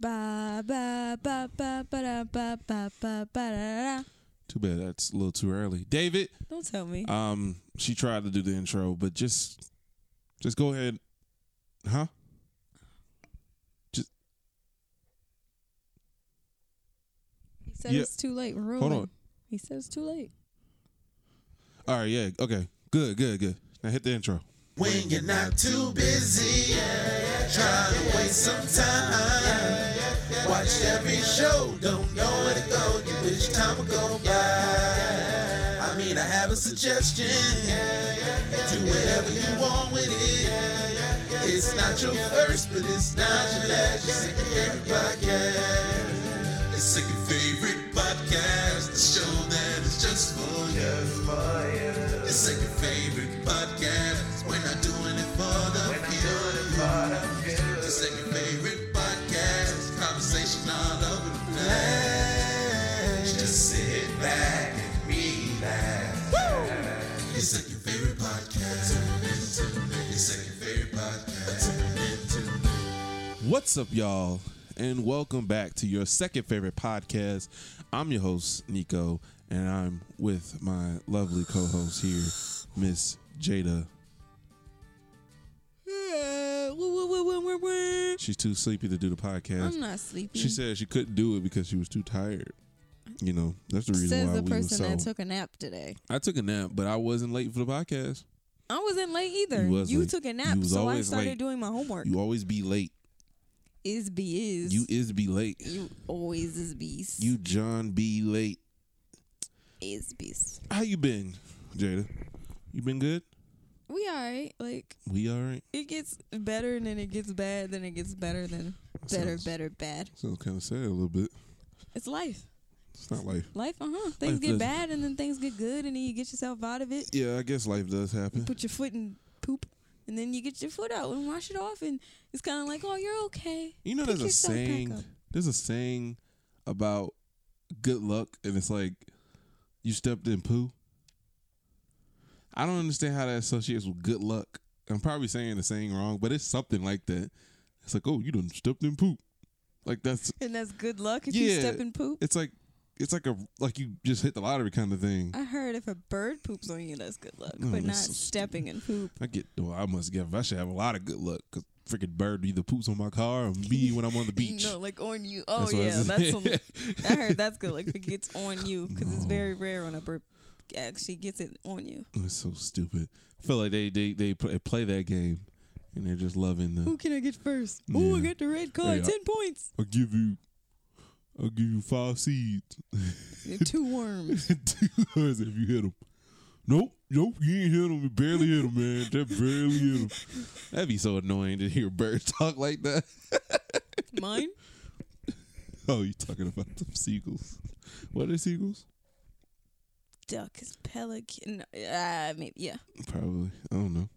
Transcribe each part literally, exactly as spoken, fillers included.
Ba ba ba ba ba da ba ba ba da. Too bad that's a little too early. David, don't tell me. Um, she tried to do the intro, but just, just go ahead, huh? Just. He said yeah. It's too late. Ruined. Hold on. He said it's too late. All right. Yeah. Okay. Good. Good. Good. Now hit the intro. When you're not too busy, yeah, try to waste some time. Yeah, yeah, yeah, watch every show, don't know where to go. You wish time would go by. I mean, I have a suggestion. Yeah, yeah, yeah, do whatever you want with it. Yeah, yeah, yeah, it's not your first, but it's not your last. Your second favorite podcast. Your second favorite podcast. The show that is just for you. Just for you. Your second favorite podcast. We're not doing it for the few. The second favorite podcast, conversation all over the place. Just sit back and relax. Woo! Your second favorite podcast. Your second favorite podcast. What's up, y'all? And welcome back to your second favorite podcast. I'm your host, Nico, and I'm with my lovely co-host here, Miss Jada. She's too sleepy to do the podcast. I'm not sleepy. She said she couldn't do it because she was too tired. You know, that's the reason. Says why the we person were so. that took a nap today. I took a nap, but I wasn't late for the podcast. I wasn't late either. You, you late. took a nap, so I started late. doing my homework. You always be late. Is be is. You is be late. You always is be. You John be late. Is be. How you been, Jada? You been good? We all right. Like, we all right. It gets better, and then it gets bad, then it gets better, then better, sounds, better, bad. Sounds kind of sad a little bit. It's life. It's not life. Life, uh-huh. Things life get does. bad, and then things get good, and then you get yourself out of it. Yeah, I guess life does happen. You put your foot in poop, and then you get your foot out and wash it off, and it's kind of like, oh, you're okay. You know, Pick there's a saying. There's a saying about good luck, and it's like, you stepped in poo. I don't understand how that associates with good luck. I'm probably saying the saying wrong, but it's something like that. It's like, oh, you done stepped in poop. Like that's And that's good luck if yeah, you step in poop? It's like it's like a like you just hit the lottery kind of thing. I heard if a bird poops on you, that's good luck, no, but not so stepping in poop. I get well, I must get I should have a lot of good luck because freaking bird either poops on my car or me when I'm on the beach. No, like on you. Oh, that's yeah. That's some, I heard that's good luck if it gets on you because no. it's very rare on a bird. Actually gets it on you. It's so stupid. I feel like they they they play that game, and they're just loving the. Who can I get first? Yeah. Oh, I got the red card. Hey, Ten I, points. I'll give you. I'll give you five seeds. Two worms. Two worms if you hit them. Nope, nope, you ain't hit them. You barely hit them, man. That barely hit them. That'd be so annoying to hear birds talk like that. Mine. Oh, you talking about them seagulls? What are seagulls? Duck is pelican. Uh, maybe yeah. Probably. I don't know.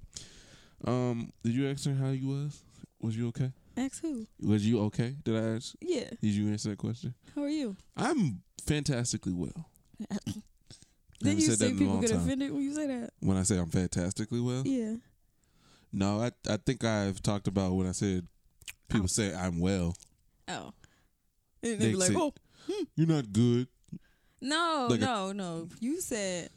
Um, did you ask her how you was? Was you okay? Ask who? Was you okay? Did I ask? Yeah. Did you answer that question? How are you? I'm fantastically well. Did you say people get offended when you say that? When I say I'm fantastically well? Yeah. No, I I think I've talked about when I said people oh. say I'm well. Oh. And they be like, oh, hmm. you're not good. No, like no, a, no. You said,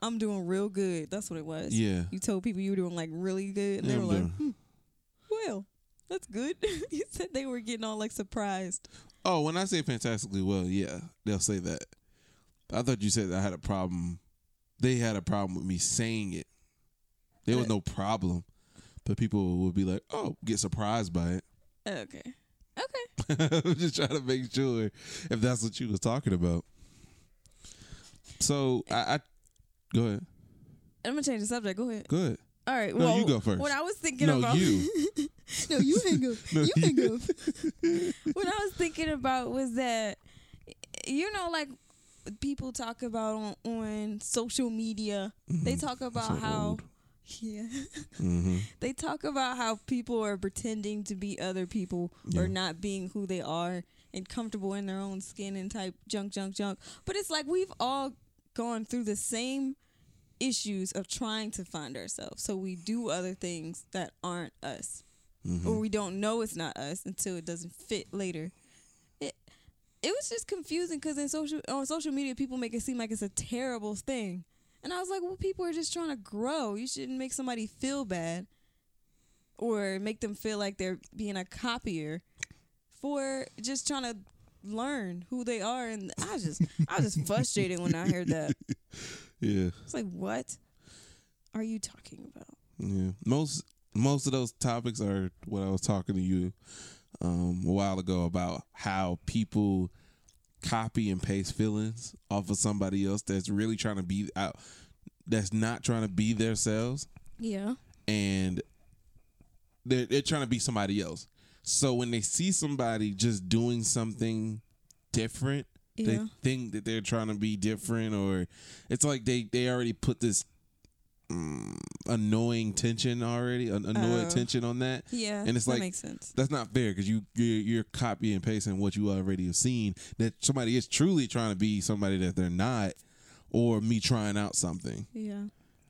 I'm doing real good. That's what it was. Yeah. You told people you were doing, like, really good. And yeah, they were I'm like, hmm, well, that's good. You said they were getting all, like, surprised. Oh, when I say fantastically well, yeah, they'll say that. I thought you said I had a problem. They had a problem with me saying it. There was uh, no problem. But people would be like, oh, get surprised by it. Okay. Okay. I'm just trying to make sure if that's what you was talking about. So I, I go ahead. I'm gonna change the subject. Go ahead. Go ahead. All right. No, well, you go first. When I was thinking no, about you. no, you hang up. No, you hang you. up. What I was thinking about was that, you know, like people talk about on, on social media. Mm-hmm. They talk about so how, old. yeah, mm-hmm. they talk about how people are pretending to be other people yeah. or not being who they are and comfortable in their own skin and type junk, junk, junk. But it's like we've all gone through the same issues of trying to find ourselves, so we do other things that aren't us, mm-hmm. or we don't know it's not us until it doesn't fit later. it was just confusing because in social on social media, people make it seem like it's a terrible thing. And I was like, well, people are just trying to grow. You shouldn't make somebody feel bad or make them feel like they're being a copier for just trying to learn who they are. And I was just, I was just frustrated when I heard that. Yeah. It's like, what are you talking about? Yeah. Most most of those topics are what I was talking to you um, a while ago about, how people copy and paste feelings off of somebody else that's really trying to be out, that's not trying to be themselves. Yeah. And they're, they're trying to be somebody else. So when they see somebody just doing something different, yeah, they think that they're trying to be different, or it's like they, they already put this um, annoying tension already, an annoying uh, tension on that. Yeah, and it's like, that makes sense. That's not fair, because you you're, you're copying and pasting what you already have seen, that somebody is truly trying to be somebody that they're not, or me trying out something. Yeah,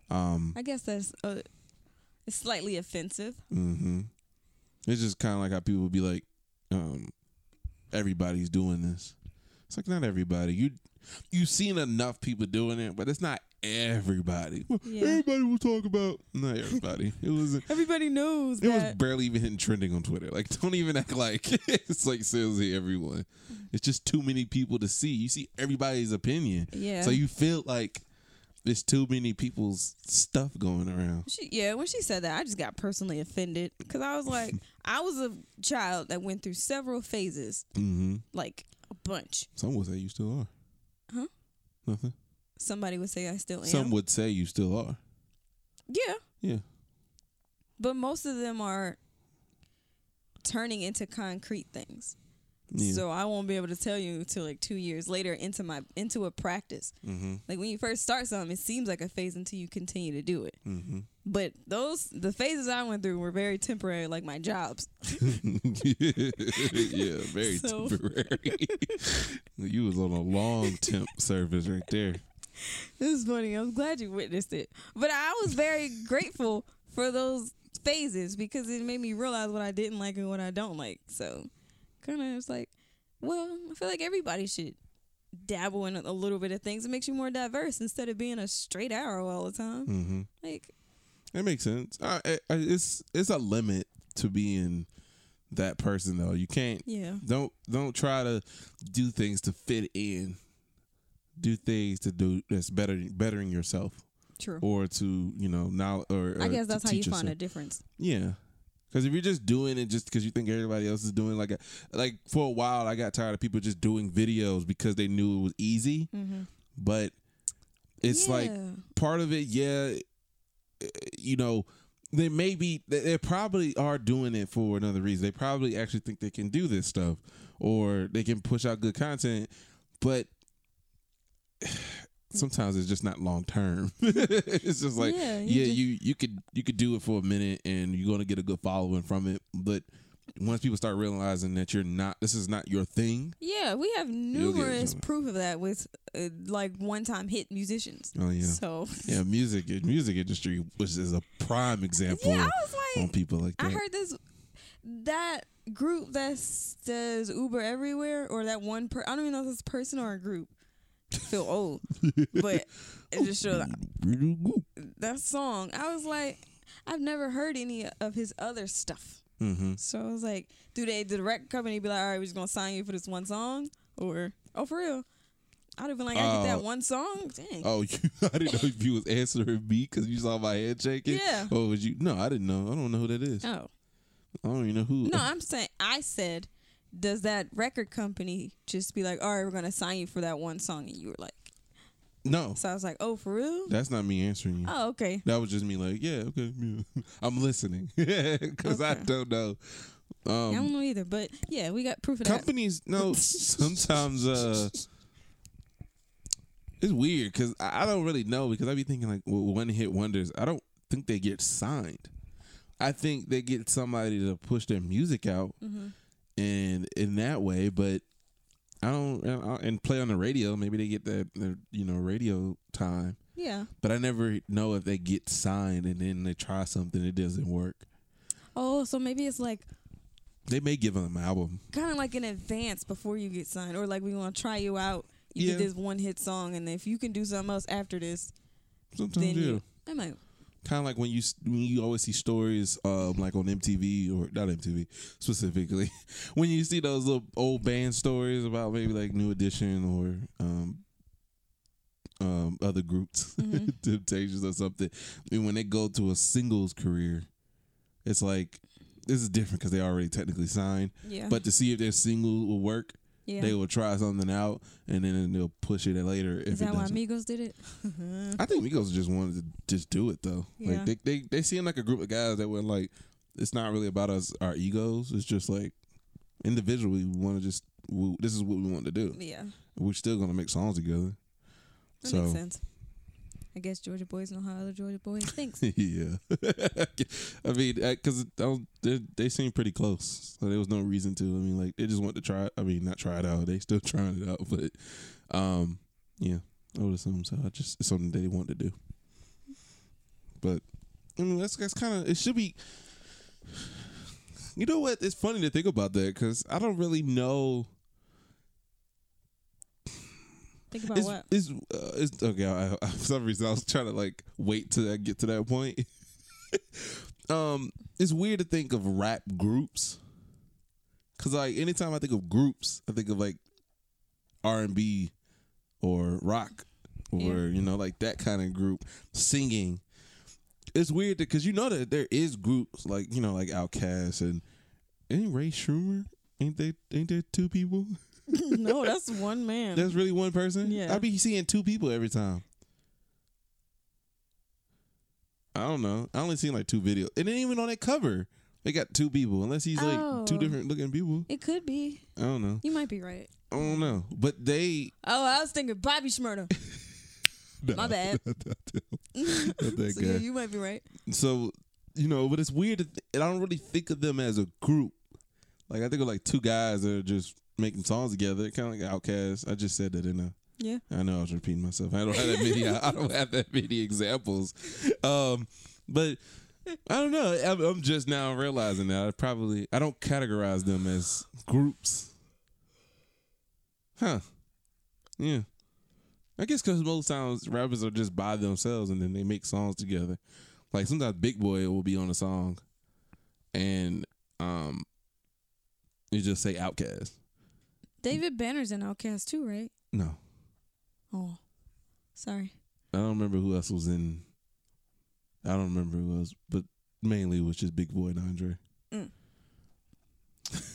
um, I guess that's uh, it's slightly offensive. Mm-hmm. It's just kind of like how people would be like, um, everybody's doing this. It's like, not everybody. You, you've seen enough people doing it, but it's not everybody. Yeah. Everybody will talk about. Not everybody. It was. Everybody knows. It that. was barely even hitting trending on Twitter. Like, don't even act like it's like seriously everyone. It's just too many people to see. You see everybody's opinion. Yeah. So you feel like there's too many people's stuff going around. She, yeah, when she said that, I just got personally offended, because I was like, I was a child that went through several phases, mm-hmm, like a bunch. Some would say you still are. Huh? Nothing. Somebody would say I still am. Some would say you still are. Yeah. Yeah. But most of them are turning into concrete things. Yeah. So I won't be able to tell you until like two years later into my into a practice. Mm-hmm. Like when you first start something, it seems like a phase until you continue to do it. Mm-hmm. But those the phases I went through were very temporary, like my jobs. yeah, yeah, very so. temporary. You was on a long temp service right there. This is funny. I'm glad you witnessed it. But I was very grateful for those phases, because it made me realize what I didn't like and what I don't like. So. Kind of, it's like, well, I feel like everybody should dabble in a little bit of things. It makes you more diverse instead of being a straight arrow all the time. Mm-hmm. Like, that makes sense. Uh, it, it's it's a limit to being that person, though. You can't. Yeah. Don't don't try to do things to fit in. Do things to do that's better bettering yourself. True. Or to you know now or, or I guess that's how you yourself. find a difference. Yeah. Because if you're just doing it just because you think everybody else is doing, like, a, like for a while, I got tired of people just doing videos because they knew it was easy. Mm-hmm. But it's yeah. like part of it, yeah, you know, they may be, they probably are doing it for another reason. They probably actually think they can do this stuff, or they can push out good content. But sometimes it's just not long term. It's just like, yeah, you, yeah just, you you could you could do it for a minute and you're gonna get a good following from it, but once people start realizing that you're not, this is not your thing. Yeah, we have numerous proof of that with uh, like one time hit musicians. Oh yeah. So yeah, music music industry, which is a prime example. Yeah, I was like, on people like that. I heard this that group that does Uber everywhere, or that one per I don't even know if it's a person or a group. Feel old, but it just showed that song. I was like, I've never heard any of his other stuff. Mm-hmm. So I was like, do they do the record company be like, all right, we're just gonna sign you for this one song? Or, oh, for real, I'd have been like, I uh, get that one song. Dang. Oh, you, I didn't know if you was answering me because you saw my head shaking. Yeah. Or was you? No, I didn't know. I don't know who that is. Oh, I don't even know who. No, I'm saying I said. Does that record company just be like, all right, we're going to sign you for that one song? And you were like, no. So I was like, oh, for real? That's not me answering you. Oh, okay. That was just me like, yeah, okay. Yeah. I'm listening because okay. I don't know. Um, I don't know either. But, yeah, we got proof of companies, that. Companies, no, sometimes uh, it's weird because I don't really know, because I be thinking like, well, one hit wonders. I don't think they get signed. I think they get somebody to push their music out. Mm-hmm. And in that way, but I don't, and play on the radio. Maybe they get that, you know, radio time. Yeah. But I never know if they get signed and then they try something, it doesn't work. Oh, so maybe it's like They may give them an album. Kind of like in advance before you get signed. Or like, we want to try you out. You yeah. did this one hit song. And if you can do something else after this. Sometimes, then yeah. You, I might. Kind of like when you when you always see stories um, like on M T V or not M T V specifically when you see those little old band stories about maybe like New Edition or um, um, other groups, mm-hmm. Temptations or something, and when they go to a singles career, it's like this is different because they already technically signed. Yeah. But to see if their single will work, yeah. they will try something out and then they'll push it later. If is that it why Migos did it? I think Migos just wanted to just do it though. Yeah. Like they they they seem like a group of guys that were like, it's not really about us our egos. It's just like individually we want to just we, this is what we want to do. Yeah, we're still gonna make songs together. That so. makes sense. I guess Georgia boys know how other Georgia boys think. Yeah, I mean, because they, they seem pretty close, so there was no reason to. I mean, like they just want to try it. I mean, not try it out. They still trying it out, but um, yeah, I would assume so. I just it's something they want to do. But I mean, that's that's kind of it. Should be. You know what? It's funny to think about that because I don't really know. Think about it's, what? It's, uh, it's, okay, I, I, for some reason, I was trying to, like, wait till I get to that point. um, It's weird to think of rap groups. Because, like, anytime I think of groups, I think of, like, R and B or rock or, yeah. you know, like, that kind of group singing. It's weird because you know that there is groups, like, you know, like Outkast and ain't Ray Shroomer? Ain't they, ain't there two people? No, that's one man. That's really one person? Yeah. I be seeing two people every time. I don't know. I only seen like two videos. And then even on that cover, they got two people. Unless he's like oh. two different looking people. It could be. I don't know. You might be right. I don't know. But they... Oh, I was thinking Bobby Shmurda. no, My bad. Not, not, not, not that so guy. Yeah, you might be right. So, you know, but it's weird. To th- and I don't really think of them as a group. Like, I think of like two guys that are just... making songs together, kind of like Outkast. I just said that, didn't I? Yeah. I know I was repeating myself. I don't have that many. I don't have that many examples, um, but I don't know. I'm just now realizing that I probably I don't categorize them as groups, huh? Yeah. I guess because most times rappers are just by themselves and then they make songs together. Like sometimes Big Boy will be on a song, and um, you just say Outkast. David Banner's in Outkast too, right? No. Oh, sorry. I don't remember who else was in. I don't remember who else, but mainly it was just Big Boy and Andre. Mm.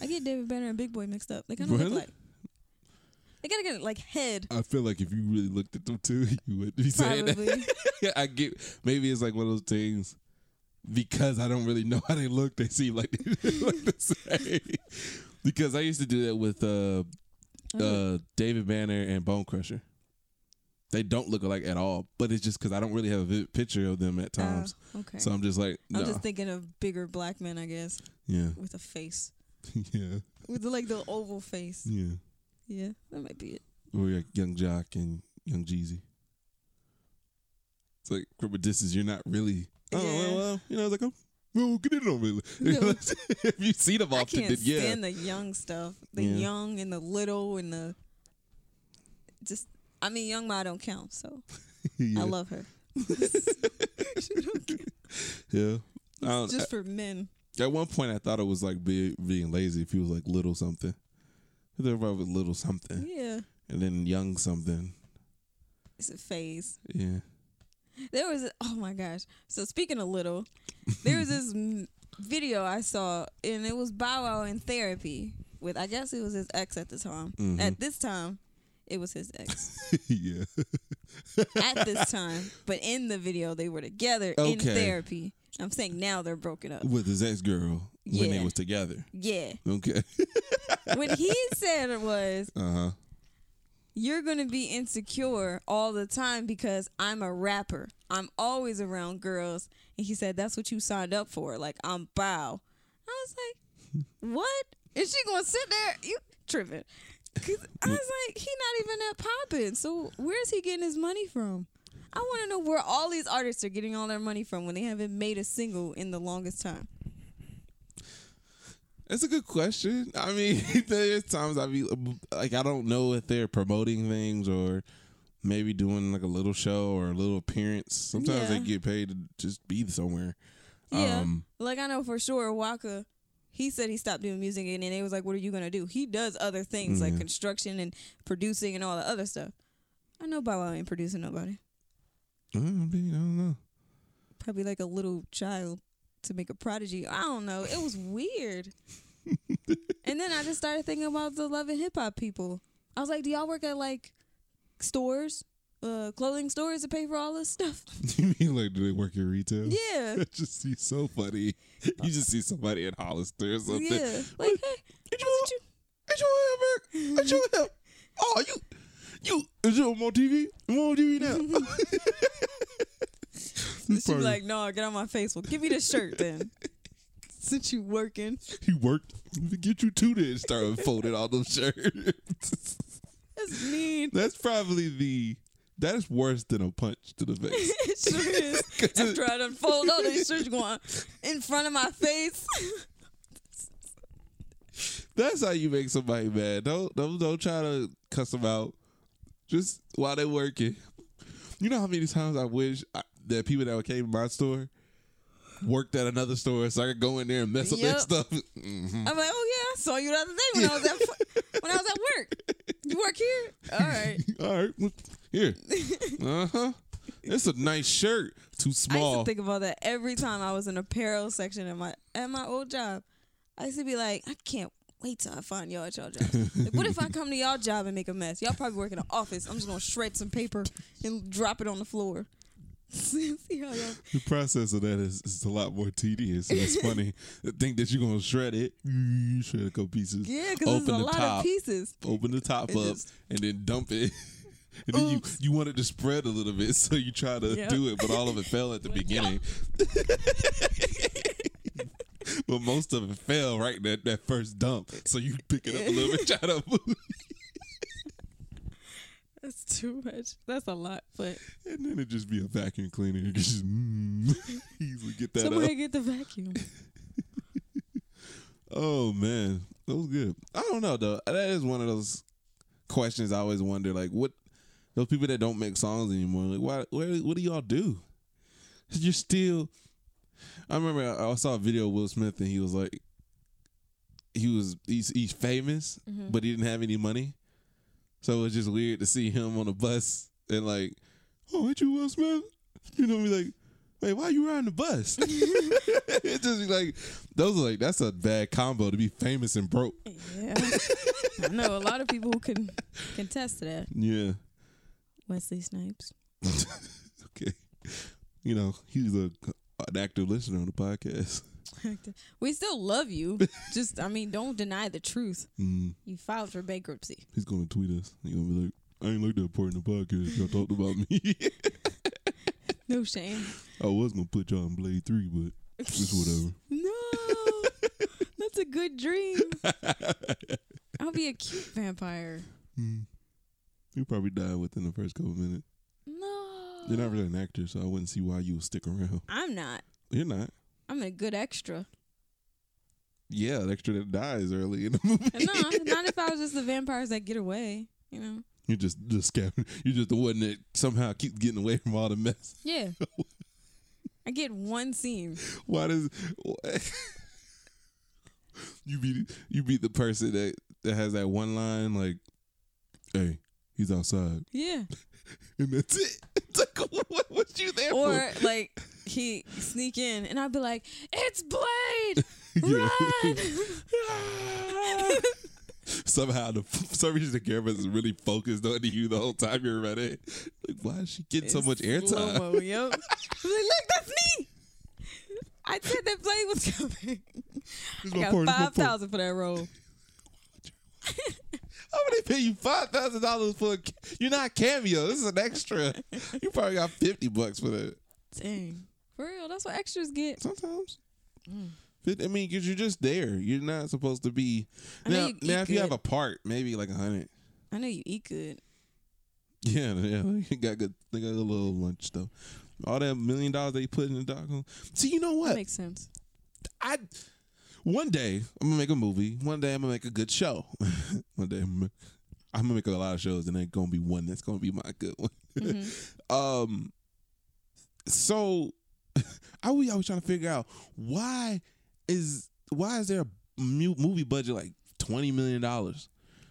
I get David Banner and Big Boy mixed up. They kind of really? look like. They kind of get like head. I feel like if you really looked at them too, you would be saying Probably. that. Yeah, I get. Maybe it's like one of those things. Because I don't really know how they look, they seem like they look the same. Because I used to do that with uh, uh, David Banner and Bone Crusher. They don't look alike at all, but it's just because I don't really have a vivid picture of them at times. Uh, okay. So I'm just like, nah. I'm just thinking of bigger black men, I guess. Yeah. With a face. Yeah. With the, like the oval face. Yeah. Yeah, that might be it. Or like Young Jock and Young Jeezy. It's like from a distance, you're not really. Oh yeah. well, well, you know, I was like, oh. Well, get it on really. No. If you see them often, I can't then, yeah. stand the young stuff, the yeah. young and the little and the just. I mean, Young Ma don't count, so yeah. I love her. She don't count. Yeah, I don't, just I, for men. At one point, I thought it was like be, being lazy if he was like little something. Everybody was little something. Yeah, and then young something. It's a phase. Yeah. There was, oh my gosh. So speaking of little, there was this m- video I saw, and it was Bow Wow in therapy with, I guess it was his ex at the time. Mm-hmm. At this time, it was his ex. Yeah. At this time. But in the video, they were together okay. in therapy. I'm saying now they're broken up. With his ex-girl yeah. when they was together. Yeah. Okay. What he said was, uh-huh. you're going to be insecure all the time because I'm a rapper. I'm always around girls. And he said, that's what you signed up for. Like, I'm Bow. I was like, what? Is she going to sit there? You tripping. Cause I was like, he not even that popping. So where's he getting his money from? I want to know where all these artists are getting all their money from when they haven't made a single in the longest time. That's a good question. I mean, there's times I be like, I don't know if they're promoting things or maybe doing like a little show or a little appearance. Sometimes yeah. they get paid to just be somewhere. Yeah, um, like I know for sure Waka, he said he stopped doing music and then they was like, what are you going to do? He does other things yeah. like construction and producing and all the other stuff. I know Bow Wow ain't producing nobody. I don't know. Probably like a little child to make a prodigy. I don't know. It was weird. And then I just started thinking about the Love and Hip Hop people. I was like, do y'all work at like stores, uh, clothing stores to pay for all this stuff? You mean like do they work in retail? Yeah. I just see so funny. You just see somebody at Hollister or something. Yeah. Like, hey, did you, you? Did you help? Did you help? Oh, you. You, is you on T V? I'm on T V now. She's like, no, get on my face. Well, give me the shirt then. Since you working. He worked. Get you two then. Start unfolding all those shirts. That's mean. That's probably the, that is worse than a punch to the face. It sure is. After I unfold all these shirts going in front of my face. That's how you make somebody mad. Don't, don't, don't try to cuss them out. Just while they're working. You know how many times I wish I, that people that came to my store worked at another store so I could go in there and mess yep. up their stuff. Mm-hmm. I'm like, oh yeah, I saw you the other day when I was at when I was at work. You work here? All right. All right. Here. Uh-huh. It's a nice shirt. Too small. I used to think about that every time I was in apparel section at my at my old job. I used to be like, I can't wait till I find y'all at y'all job. Like, what if I come to y'all job and make a mess? Y'all probably work in an office. I'm just going to shred some paper and drop it on the floor. See how y'all... The process of that is, is a lot more tedious. So it's funny to think that you're going to shred it. Shred a couple pieces. Yeah, because it's a lot top, of pieces. Open the top it up just... and then dump it. And then you, you want it to spread a little bit, so you try to yep. do it, but all of it fell at the beginning. But most of it fell right in that, that first dump. So you pick it up a little bit, try to move. That's too much. That's a lot. But and then it'd just be a vacuum cleaner. You just mm, easily get that somewhere up. Somebody get the vacuum. Oh, man. That was good. I don't know, though. That is one of those questions I always wonder. Like, what those people that don't make songs anymore, like, why? Where, what do y'all do? You're still... I remember I saw a video of Will Smith and he was like, he was he's, he's famous, mm-hmm. but he didn't have any money, so it was just weird to see him on a bus and like, oh, ain't you Will Smith? You know, be like, wait, why are you riding the bus? It just be like, those are like that's a bad combo to be famous and broke. Yeah, I know a lot of people who can contest to that. Yeah, Wesley Snipes. Okay, you know he's a. an active listener on the podcast. We still love you. Just, I mean, don't deny the truth. Mm. You filed for bankruptcy. He's going to tweet us. He's going to be like, I ain't like that part in the podcast. Y'all talked about me. No shame. I was going to put y'all in Blade three, but it's whatever. No. That's a good dream. I'll be a cute vampire. Mm. You'll probably die within the first couple minutes. You're not really an actor, so I wouldn't see why you would stick around. I'm not. You're not. I'm a good extra. Yeah, an extra that dies early in the movie. No, not if I was just the vampires that get away, you know. You're just, just, you're just the one that somehow keeps getting away from all the mess. Yeah. I get one scene. Why does... What? you be you be the person that, that has that one line, like, hey, he's outside. Yeah. And that's it. It's like, what was you there or, for? Or, like, he sneak in, and I'd be like, it's Blade! Run! Somehow, the, for some reason, the camera is really focused on you the whole time you're running. Like, why is she getting it's so much airtime? Slow-mo, yep. I was like, look, that's me! I said that Blade was coming. This I got five thousand for that role. How would they pay you five thousand dollars for a... You're not a cameo. This is an extra. You probably got fifty bucks for that. Dang. For real, that's what extras get. Sometimes. Mm. I mean, because you're just there. You're not supposed to be... I now, you now if good. You have a part, maybe like a hundred. I know you eat good. Yeah, yeah. They got good. They got a little lunch stuff. All that million dollars they put in the doc. See, you know what? That makes sense. I... one day I'm gonna make a movie. One day I'm gonna make a good show. One day I'm gonna, I'm gonna make a lot of shows, and ain't gonna be one that's gonna be my good one. Mm-hmm. um, so I was always trying to figure out why is why is there a movie budget like twenty million dollars?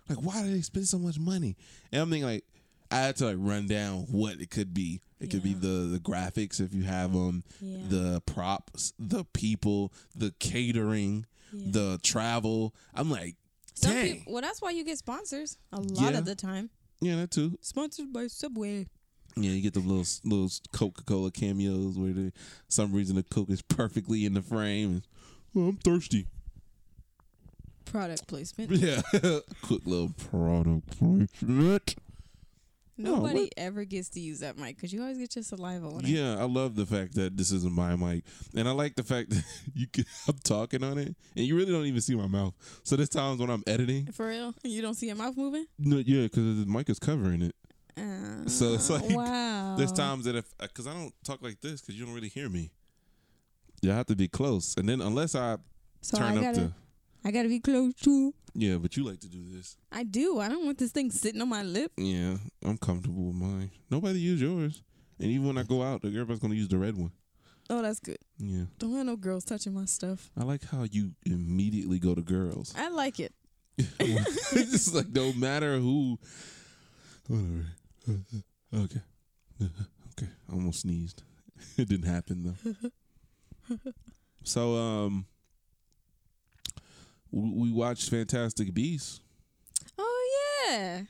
Like, why do they spend so much money? And I'm thinking, like, I had to like run down what it could be. It yeah. could be the, the graphics if you have them, yeah. the props, the people, the catering, yeah. the travel. I'm like, some dang. People, well, that's why you get sponsors a lot yeah. of the time. Yeah, that too. Sponsored by Subway. Yeah, you get the little little Coca-Cola cameos where they, some reason the Coke is perfectly in the frame. Oh, I'm thirsty. Product placement. Yeah, quick little product placement. Nobody no, ever gets to use that mic because you always get your saliva on it. Yeah, I love the fact that this isn't my mic, and I like the fact that you can, I'm talking on it, and you really don't even see my mouth. So there's times when I'm editing. For real, you don't see your mouth moving. No, yeah, because the mic is covering it. Uh, so it's like wow. There's times that if because I don't talk like this because you don't really hear me. You have to be close, and then unless I so turn I up gotta, to, I gotta be close too. Yeah, but you like to do this. I do. I don't want this thing sitting on my lip. Yeah, I'm comfortable with mine. Nobody use yours. And even when I go out, everybody's going to use the red one. Oh, that's good. Yeah. Don't have no girls touching my stuff. I like how you immediately go to girls. I like it. It's just like no matter who. Whatever. Okay. Okay. I almost sneezed. It didn't happen, though. So, um... we watched Fantastic Beast. Oh, yeah.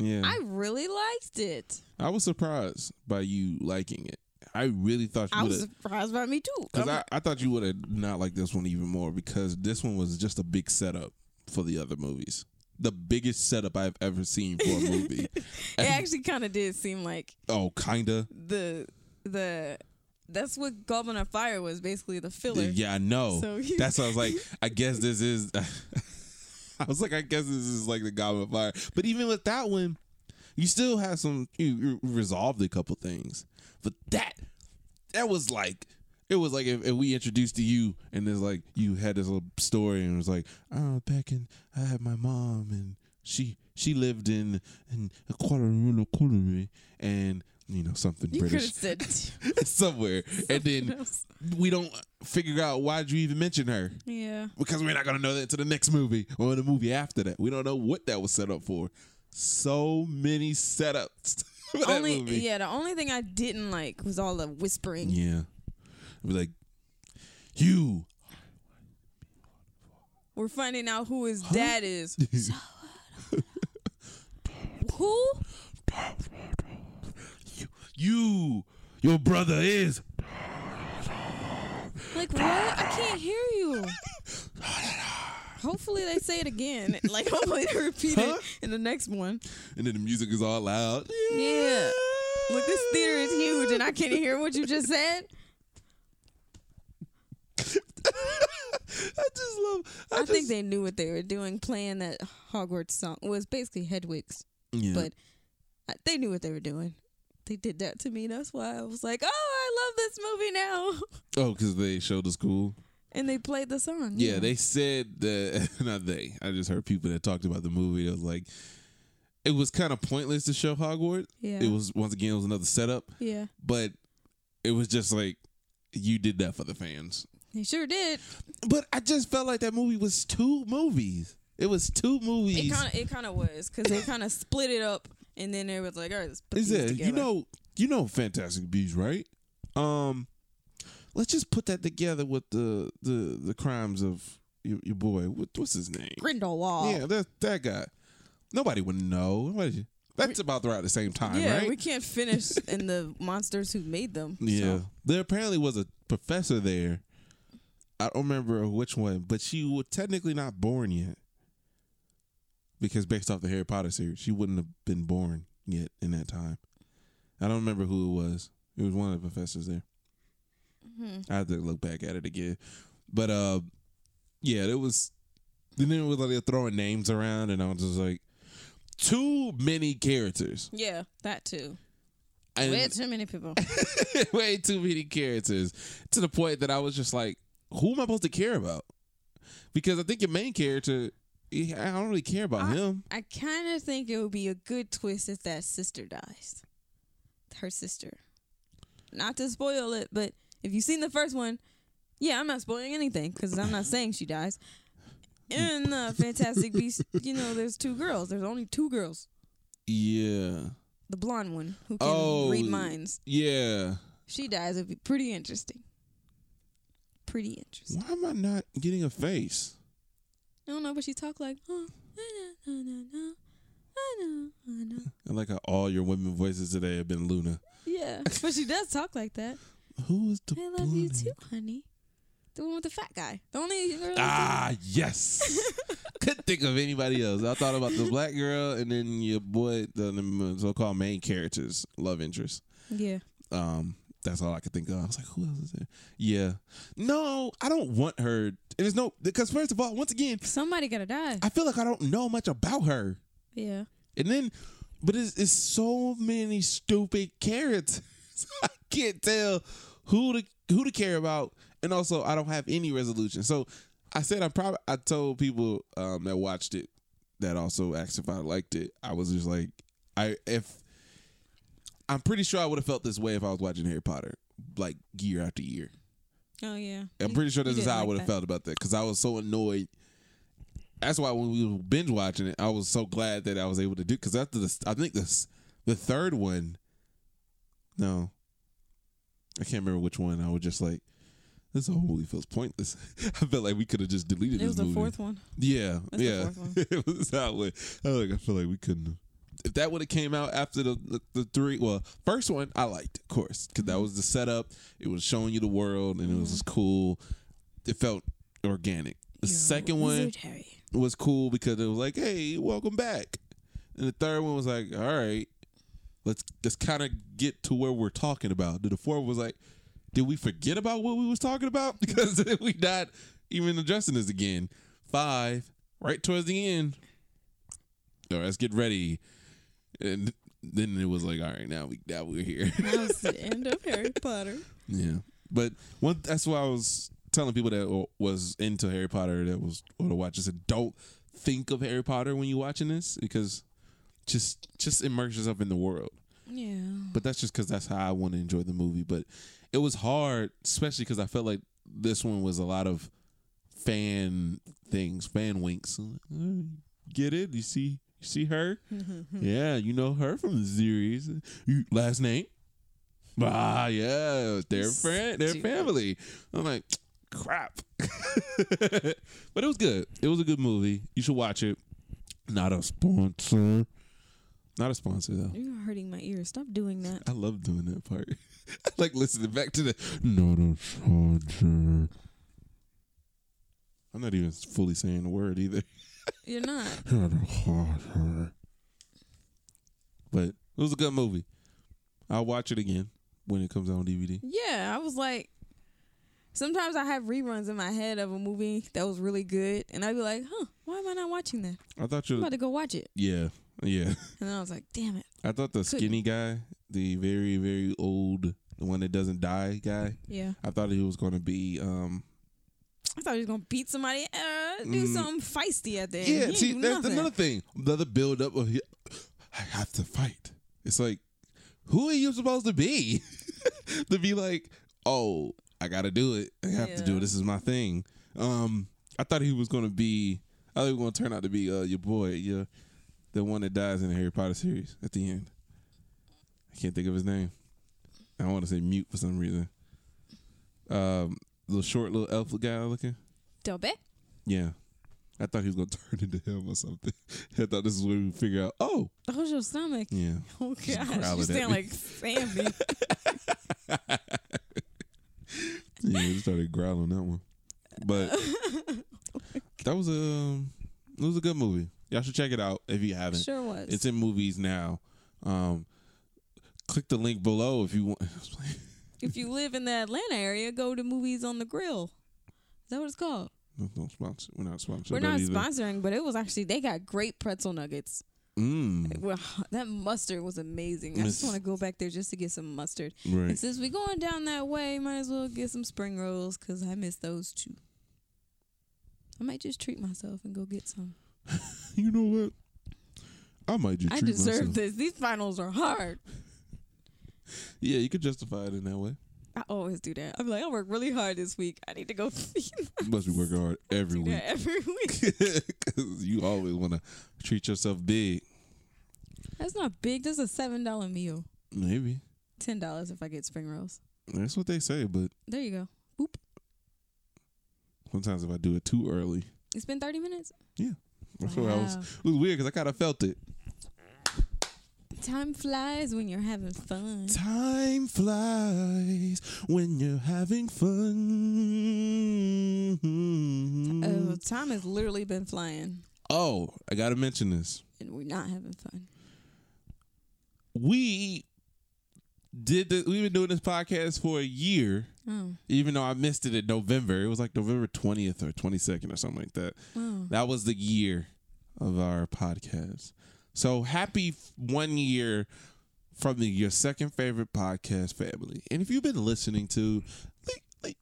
Yeah. I really liked it. I was surprised by you liking it. I really thought you would I was surprised by me, too. Because I, I thought you would have not liked this one even more because this one was just a big setup for the other movies. The biggest setup I've ever seen for a movie. It and, actually kind of did seem like... Oh, kind of? The... the That's what Goblet of Fire was, basically the filler. Yeah, I know. So that's why I was like, I guess this is... I was like, I guess this is like the Goblet of Fire. But even with that one, you still have some... You, you resolved a couple things. But that... That was like... It was like if, if we introduced to you and it's like you had this little story and it was like, oh, back in... I had my mom and she she lived in, in a quarter in a quarter and... You know, something you British. You could have said... somewhere. Something and then else. We don't figure out why'd you even mention her. Yeah. Because we're not going to know that until the next movie or the movie after that. We don't know what that was set up for. So many setups for that only, movie. Yeah, the only thing I didn't like was all the whispering. Yeah. It was like, you. We're finding out who his huh? dad is. Who? You, your brother is. Like, what? I can't hear you. Hopefully they say it again. Like, hopefully they repeat huh? it in the next one. And then the music is all loud. Yeah. yeah. Look, this theater is huge, and I can't hear what you just said. I just love. I, I just, think they knew what they were doing, playing that Hogwarts song. Well, it was basically Hedwig's. Yeah. But I, they knew what they were doing. They did that to me. That's why I was like, oh, I love this movie now. Oh, because they showed the school? And they played the song. Yeah, yeah. They said that, not they. I just heard people that talked about the movie. I was like, it was kind of pointless to show Hogwarts. Yeah. It was, once again, it was another setup. Yeah. But it was just like, you did that for the fans. They sure did. But I just felt like that movie was two movies. It was two movies. It kind of it kind of was, because they kind of split it up. And then they was like, all right, let's put is these that, together. You know, you know Fantastic Beast, right? Um, let's just put that together with the the, the crimes of your, your boy. What, what's his name? Grindelwald. Yeah, that, that guy. Nobody would know. Nobody, that's about right at the same time, yeah, right? Yeah, we can't finish in the monsters who made them. Yeah. So. There apparently was a professor there. I don't remember which one, but she was technically not born yet. Because based off the Harry Potter series, she wouldn't have been born yet in that time. I don't remember who it was. It was one of the professors there. Mm-hmm. I have to look back at it again. But, uh, yeah, it was... Then it was like they were throwing names around, and I was just like, too many characters. Yeah, that too. And way too many people. Way too many characters. To the point that I was just like, who am I supposed to care about? because I think your main character, I don't really care about I, him. I kind of think it would be a good twist if that sister dies. Her sister. Not to spoil it, but if you've seen the first one, yeah, I'm not spoiling anything because I'm not saying she dies. In uh, Fantastic Beast, you know, there's two girls. There's only two girls. Yeah. The blonde one who can oh, read minds. Yeah. She dies. It'd be pretty interesting. Pretty interesting. Why am I not getting a face? I don't know, but she talk like, oh, I know, I know, I know, I know, I know. I like how all your women voices today have been Luna. Yeah, but she does talk like that. Who is the I love blonde? You too, honey. The one with the fat guy. The only girl. Ah, yes. Couldn't think of anybody else. I thought about the black girl and then your boy, the so-called main characters, love interest. Yeah. Um, that's all I could think of. I was like, who else is there? Yeah. No, I don't want her. There's no, because first of all, once again, somebody gotta die. I feel like I don't know much about her. Yeah. And then, but it's, it's so many stupid characters. I can't tell who to who to care about. And also, I don't have any resolution. So, I said I probably I told people um, that watched it that also asked if I liked it. I was just like, I if I'm pretty sure I would have felt this way if I was watching Harry Potter like year after year. Oh yeah, I'm pretty sure this is how I would have felt about that because I was so annoyed. That's why when we were binge watching it, I was so glad that I was able to do because after the I think this the third one. No, I can't remember which one. I was just like. This whole feels pointless. I felt like we could have just deleted it this movie. It was the fourth one. Yeah, That's yeah. The fourth one. It was that way. I like. I feel like we couldn't. Have. If that would have came out after the, the the three, well, first one I liked, of course, because mm-hmm. that was the setup. It was showing you the world, and mm-hmm. it was just cool. It felt organic. The Yo, second one was cool because it was like, "Hey, welcome back," and the third one was like, "All right, let's let's kind of get to where we're talking about." The fourth was like. Did we forget about what we was talking about? Because we not even addressing this again. Five, right towards the end. All right, let's get ready. And then it was like, all right, now, we, now we're here. That was the end of Harry Potter. Yeah. But one that's why I was telling people that was into Harry Potter that was or to watch this. Don't think of Harry Potter when you're watching this because just just immerse yourself in the world. Yeah. But that's just because that's how I want to enjoy the movie. But it was hard, especially because I felt like this one was a lot of fan things, fan winks. Get it? You see, you see her? Yeah, you know her from the series. You, last name? Ah, yeah, they're friend, they're family. I'm like, crap. But it was good. It was a good movie. You should watch it. Not a sponsor. Not a sponsor though. You're hurting my ears. Stop doing that. I love doing that part. I like listening back to the not a sponsor. I'm not even fully saying the word either. You're not. Not a sponsor. But it was a good movie. I'll watch it again when it comes out on D V D. Yeah, I was like, sometimes I have reruns in my head of a movie that was really good, and I'd be like, huh, why am I not watching that? I thought you were about to go watch it. Yeah. Yeah. And I was like, damn it. I thought the Couldn't. skinny guy, the very, very old, the one that doesn't die guy. Yeah. I thought he was going to be. Um, I thought he was going to beat somebody, uh, do mm, something feisty at the end. Yeah, see, that's nothing. Another thing. The other build up of, I have to fight. It's like, who are you supposed to be? To be like, oh, I got to do it. I have yeah. to do it. This is my thing. Um, I thought he was going to be, I thought he was going to turn out to be uh, your boy, your. The one that dies in the Harry Potter series at the end. I can't think of his name. I want to say Mute for some reason. Um, little short, little elf guy looking. Dobby? Yeah. I thought he was going to turn into him or something. I thought this is where we figure out, oh. That was your stomach. Yeah. Oh, gosh. You sound like Sammy. Yeah, we started growling that one. But oh that was a, it was a good movie. Y'all should check it out if you haven't. Sure was. It's in movies now. Um, click the link below if you want. If you live in the Atlanta area, go to Movies on the Grill. Is that what it's called? No, no sponsor. We're not sponsoring. We're not either. sponsoring, but it was actually, they got great pretzel nuggets. Mm. Well, that mustard was amazing. Miss- I just want to go back there just to get some mustard. Right. And since we're going down that way, might as well get some spring rolls because I miss those too. I might just treat myself and go get some. You know what? I might just I treat myself. I deserve this. These finals are hard. Yeah, you could justify it in that way. I always do that. I'm like, I work really hard this week. I need to go feed myself. You must be working hard every week. Every week. Because you always want to treat yourself big. That's not big. That's a seven dollars meal. Maybe. ten dollars if I get spring rolls. That's what they say, but. There you go. Boop. Sometimes if I do it too early. It's been thirty minutes? Yeah. Wow. I was, it was weird because I kind of felt it. Time flies when you're having fun. Time flies when you're having fun. Oh, time has literally been flying. Oh, I got to mention this. And we're not having fun. We did this, we've been doing this podcast for a year. Oh. Even though I missed it in November. It was like November twentieth or twenty-second or something like that. Oh. That was the year of our podcast. So happy one year from the, your second favorite podcast family. And if you've been listening to, like, like,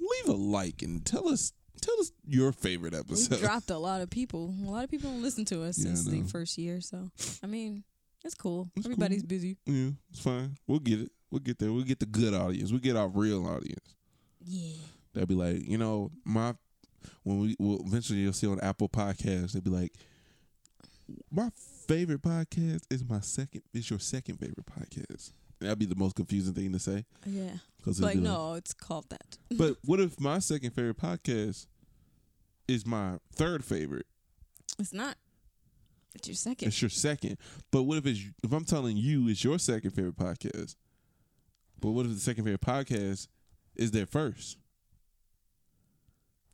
leave a like and tell us tell us your favorite episode. We dropped a lot of people. A lot of people don't listen to us yeah, since the first year. So, I mean, it's cool. It's Everybody's cool. busy. Yeah, it's fine. We'll get it. We'll get there. We'll get the good audience. We'll get our real audience. Yeah. They'll be like, you know, my when we well, eventually you'll see on Apple Podcasts, they'll be like, my favorite podcast is my second. It's your second favorite podcast. That'd be the most confusing thing to say. Yeah. Like, no, like, it's called that. But what if my second favorite podcast is my third favorite? It's not. It's your second. It's your second. But what if it's, if I'm telling you it's your second favorite podcast? But what if the second favorite podcast is their first?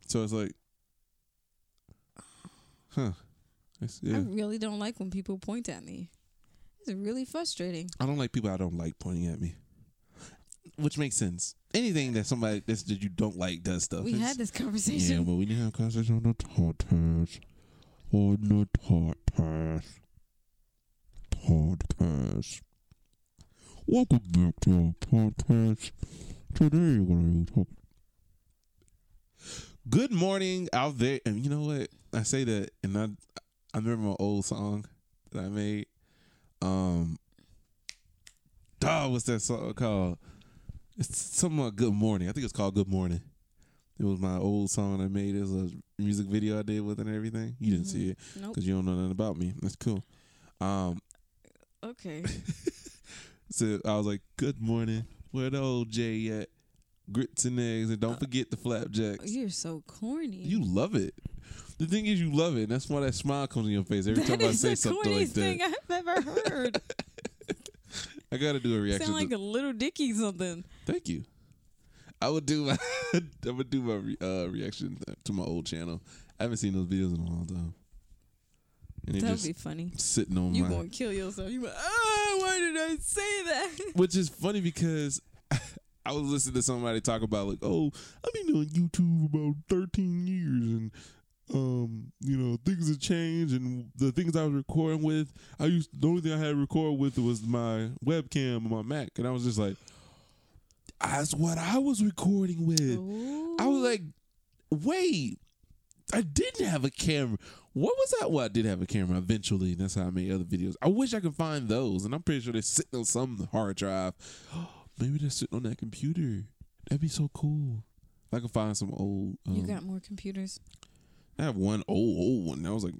So it's like, huh. Yeah. I really don't like when people point at me. It's really frustrating. I don't like people I don't like pointing at me. Which makes sense. Anything that somebody that's, that you don't like does stuff. We it's, had this conversation. Yeah, but we didn't have a conversation on the podcast. On the podcast. Podcast. Welcome back to our podcast. Today we're going to talk. Good morning out there. And you know what? I say that, and I I remember my old song that I made. Um, oh, what's that song called? It's something like Good Morning. I think it's called Good Morning. It was my old song I made. It was a music video I did with it and everything. You didn't mm-hmm. see it because nope. you don't know nothing about me. That's cool. Um, okay. So I was like, good morning. Where the old Jay at? Grits and eggs, and don't uh, forget the flapjacks. You're so corny. You love it. The thing is, you love it. And that's why that smile comes on your face every that time I say something like that. That is the corniest thing I've ever heard. I gotta do a reaction. You sound like to- a little Dicky something. Thank you. I would do my I would do my re- uh, reaction to my old channel. I haven't seen those videos in a long time. That would be funny. Sitting on you my. You gonna kill yourself? You like, oh, why did I say that? Which is funny because. I was listening to somebody talk about like, oh, I've been doing YouTube about thirteen years and, um, you know, things have changed and the things I was recording with, I used the only thing I had to record with was my webcam and my Mac. And I was just like, that's what I was recording with. Ooh. I was like, wait, I didn't have a camera. What was that? Well, I did have a camera eventually. And that's how I made other videos. I wish I could find those. And I'm pretty sure they're sitting on some hard drive. Maybe they're sitting on that computer. That'd be so cool. I could find some old. Um, you got more computers? I have one old, old one. That was like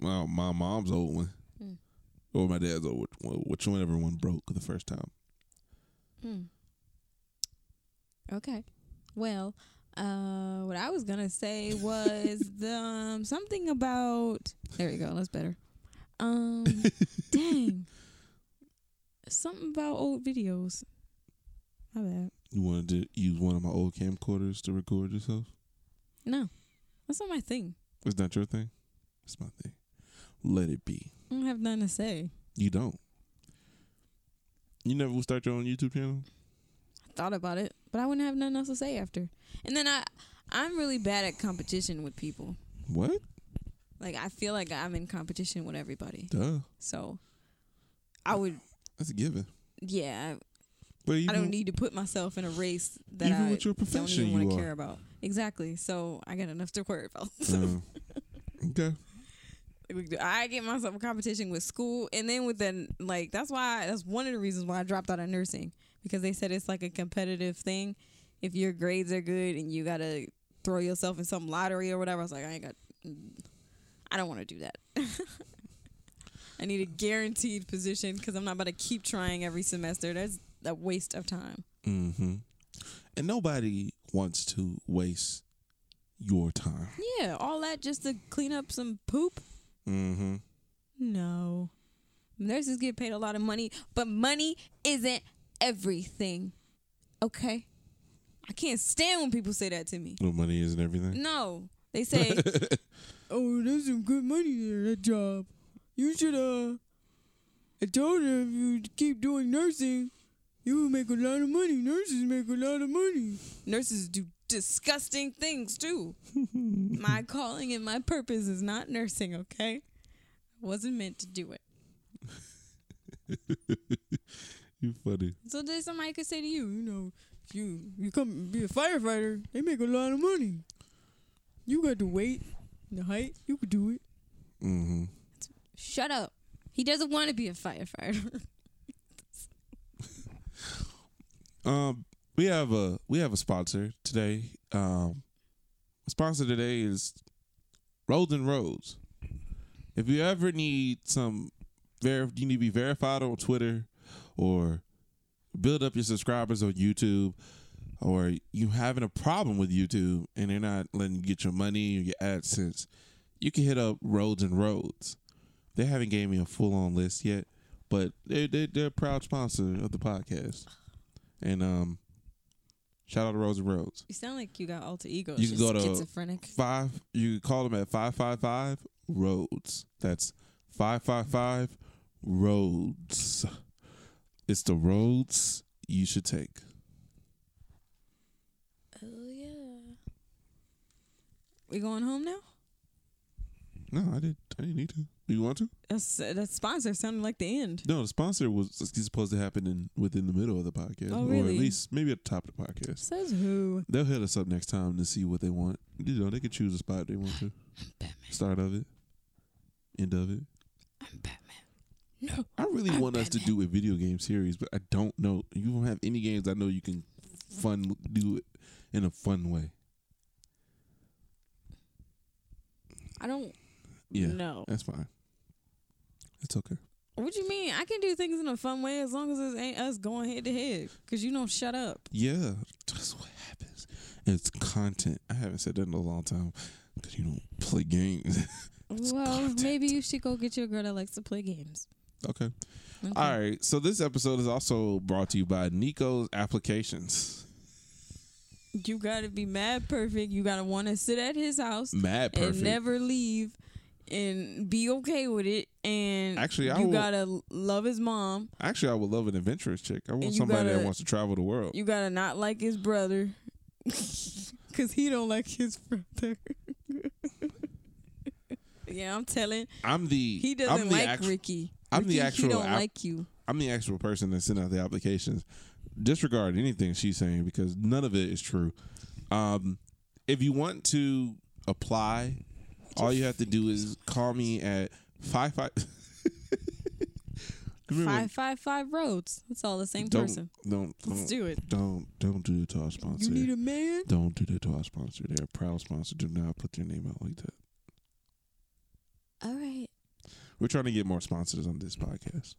my, my mom's old one. Mm. Or my dad's old one. Whichever one broke the first time. Mm. Okay. Well, uh, what I was going to say was the, um, something about. There we go. That's better. Um, dang. Something about old videos. My bad. You wanted to use one of my old camcorders to record yourself? No. That's not my thing. It's not your thing? It's my thing. Let it be. I don't have nothing to say. You don't? You never will start your own YouTube channel? I thought about it, but I wouldn't have nothing else to say after. And then I, I'm really bad at competition with people. What? Like, I feel like I'm in competition with everybody. Duh. So, I would... That's a given. Yeah, I, But even, I don't need to put myself in a race that even I with your profession don't even want to care about. Exactly. So I got enough to worry about. Um, okay. I get myself a competition with school, and then with the, like, that's why, that's one of the reasons why I dropped out of nursing, because they said it's like a competitive thing. If your grades are good and you got to throw yourself in some lottery or whatever, I was like, I ain't got, I don't want to do that. I need a guaranteed position because I'm not about to keep trying every semester. That's a waste of time. Mm-hmm. And nobody wants to waste your time. Yeah, all that just to clean up some poop. Mm-hmm. No. Nurses get paid a lot of money, but money isn't everything. Okay? I can't stand when people say that to me. Well, money isn't everything? No. They say, oh, there's some good money there, that job. You should, uh, I told her if you keep doing nursing, you will make a lot of money. Nurses make a lot of money. Nurses do disgusting things too. My calling and my purpose is not nursing, okay? I wasn't meant to do it. You funny. So then somebody could say to you, you know, if you, you come be a firefighter, they make a lot of money. You got the weight and the height, you could do it. Mm-hmm. Shut up. He doesn't want to be a firefighter. um We have a we have a sponsor today. Um, sponsor today is Roads and Roads. If you ever need some, ver- you need to be verified on Twitter, or build up your subscribers on YouTube, or you having a problem with YouTube and they're not letting you get your money or your AdSense, you can hit up Roads and Roads. They haven't gave me a full on list yet, but they they they're a proud sponsor of the podcast, and um. Shout out to Roads and Roads. You sound like you got alter egos. You can go to schizophrenic. Five, you can call them at five five five roads. That's five five five roads. It's the roads you should take. Oh, yeah. We going home now? No, I didn't, I didn't need to. You want to? That's, uh, that sponsor sounded like the end. No, the sponsor was supposed to happen in, within the middle of the podcast. Oh, really? Or at least maybe at the top of the podcast. Says who? They'll hit us up next time to see what they want. You know, they can choose a spot they want to. I'm Batman. Start of it. End of it. I'm Batman. No. I really I'm want Batman. Us to do a video game series, but I don't know. You don't have any games I know you can fun do it in a fun way. I don't yeah, know. That's fine. It's okay. What do you mean? I can do things in a fun way as long as it ain't us going head to head. Because you don't shut up. Yeah. That's what happens. It's content. I haven't said that in a long time. Because you don't play games. Well, content. Maybe you should go get your girl that likes to play games. Okay. okay. All right. So this episode is also brought to you by Nico's Applications. You got to be mad perfect. You got to want to sit at his house. Mad perfect. And never leave. And be okay with it. And actually, you will, gotta love his mom. Actually, I would love an adventurous chick. I want somebody gotta, that wants to travel the world. You gotta not like his brother. Because he don't like his brother. Yeah, I'm telling. I'm the... He doesn't the like actu- Ricky. I'm Ricky, the actual... He don't ap- like you. I'm the actual person that sent out the applications. Disregard anything she's saying because none of it is true. Um, if you want to apply... All you have to do is call me at five five five five five roads. It's all the same don't, person. Don't, don't let's do it. Don't don't do it to our sponsor. You need a man. Don't do that to our sponsor. They're a proud sponsor. Do not put their name out like that. All right. We're trying to get more sponsors on this podcast.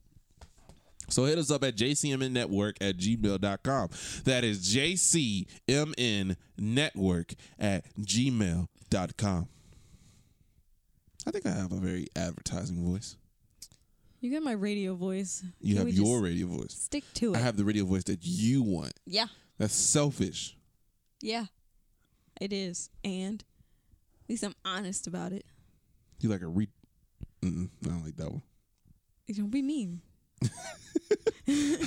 So hit us up at j c m n network at gmail dot com. That is j c m n network at gmail dot com. I think I have a very advertising voice. You got my radio voice. You Can have your radio voice. Stick to it. I have the radio voice that you want. Yeah. That's selfish. Yeah, it is. And at least I'm honest about it. You like a re... Mm-mm, I don't like that one. Don't be mean. I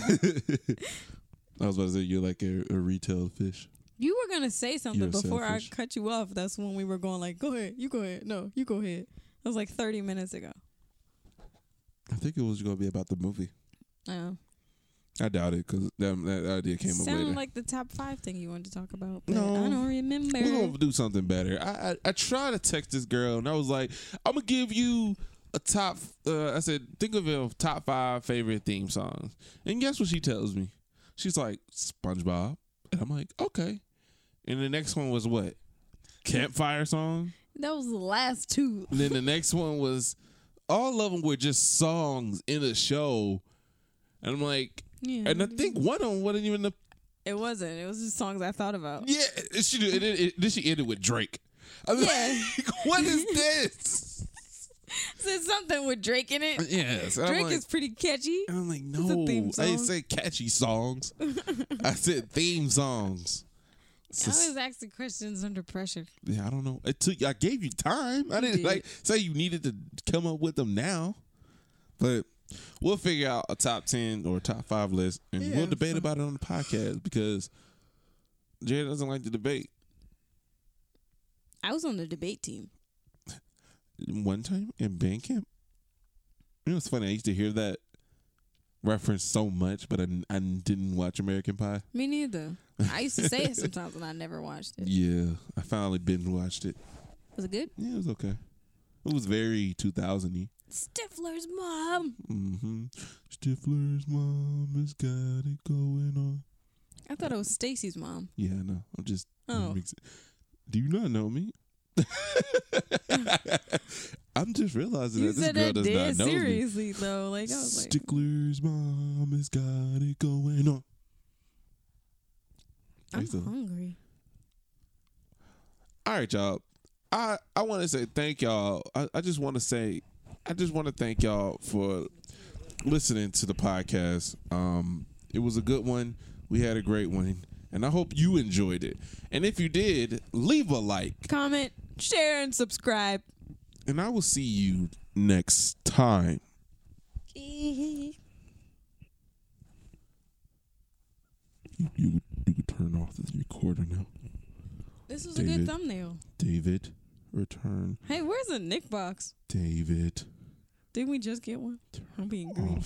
was about to say you're like a, a retail fish. You were going to say something you're before selfish. I cut you off. That's when we were going like, go ahead, you go ahead. No, you go ahead. That was like thirty minutes ago. I think it was going to be about the movie. Oh. I doubt it, because that, that idea came up later. Sound like the top five thing you wanted to talk about, but no, I don't remember. We're going to do something better. I, I I tried to text this girl, and I was like, I'm going to give you a top... Uh, I said, think of your top five favorite theme songs. And guess what she tells me? She's like, SpongeBob. And I'm like, okay. And the next one was what? Campfire song? That was the last two. And then the next one was... All of them were just songs in a show. And I'm like... Yeah. And I think one of them wasn't even the... It wasn't. It was just songs I thought about. Yeah. She did. It, it, then she ended with Drake. I'm yeah. like, what is this? Said something with Drake in it. Yes. Drake like, is pretty catchy. And I'm like, no. I didn't say catchy songs. I said theme songs. I always ask the questions under pressure. Yeah, I don't know. It took. I gave you time. I didn't did. like say you needed to come up with them now. But... We'll figure out a top ten or a top five list, and yeah, we'll debate about it on the podcast because Jay doesn't like to debate. I was on the debate team one time in band camp. It was funny. I used to hear that reference so much, but I, I didn't watch American Pie. Me neither. I used to say it sometimes, and I never watched it. Yeah, I finally binge watched it. Was it good? Yeah, it was okay. It was very two thousand-y. Stifler's mom. Mm-hmm. Stifler's mom has got it going on. I thought it was Stacy's mom. Yeah, I know. I'm just. Oh. Do you not know me? I'm just realizing you that this girl that does not know me. Seriously, though, like I was like, Stifler's mom has got it going on. I'm so hungry. All right, y'all. I I want to say thank y'all. I, I just want to say. I just want to thank y'all for listening to the podcast. Um, it was a good one. We had a great one. And I hope you enjoyed it. And if you did, leave a like. Comment, share, and subscribe. And I will see you next time. You, you, you can turn off the recorder now. This was David, a good thumbnail. David, return. Hey, where's the Nick box? David. Didn't we just get one? I'm being greedy.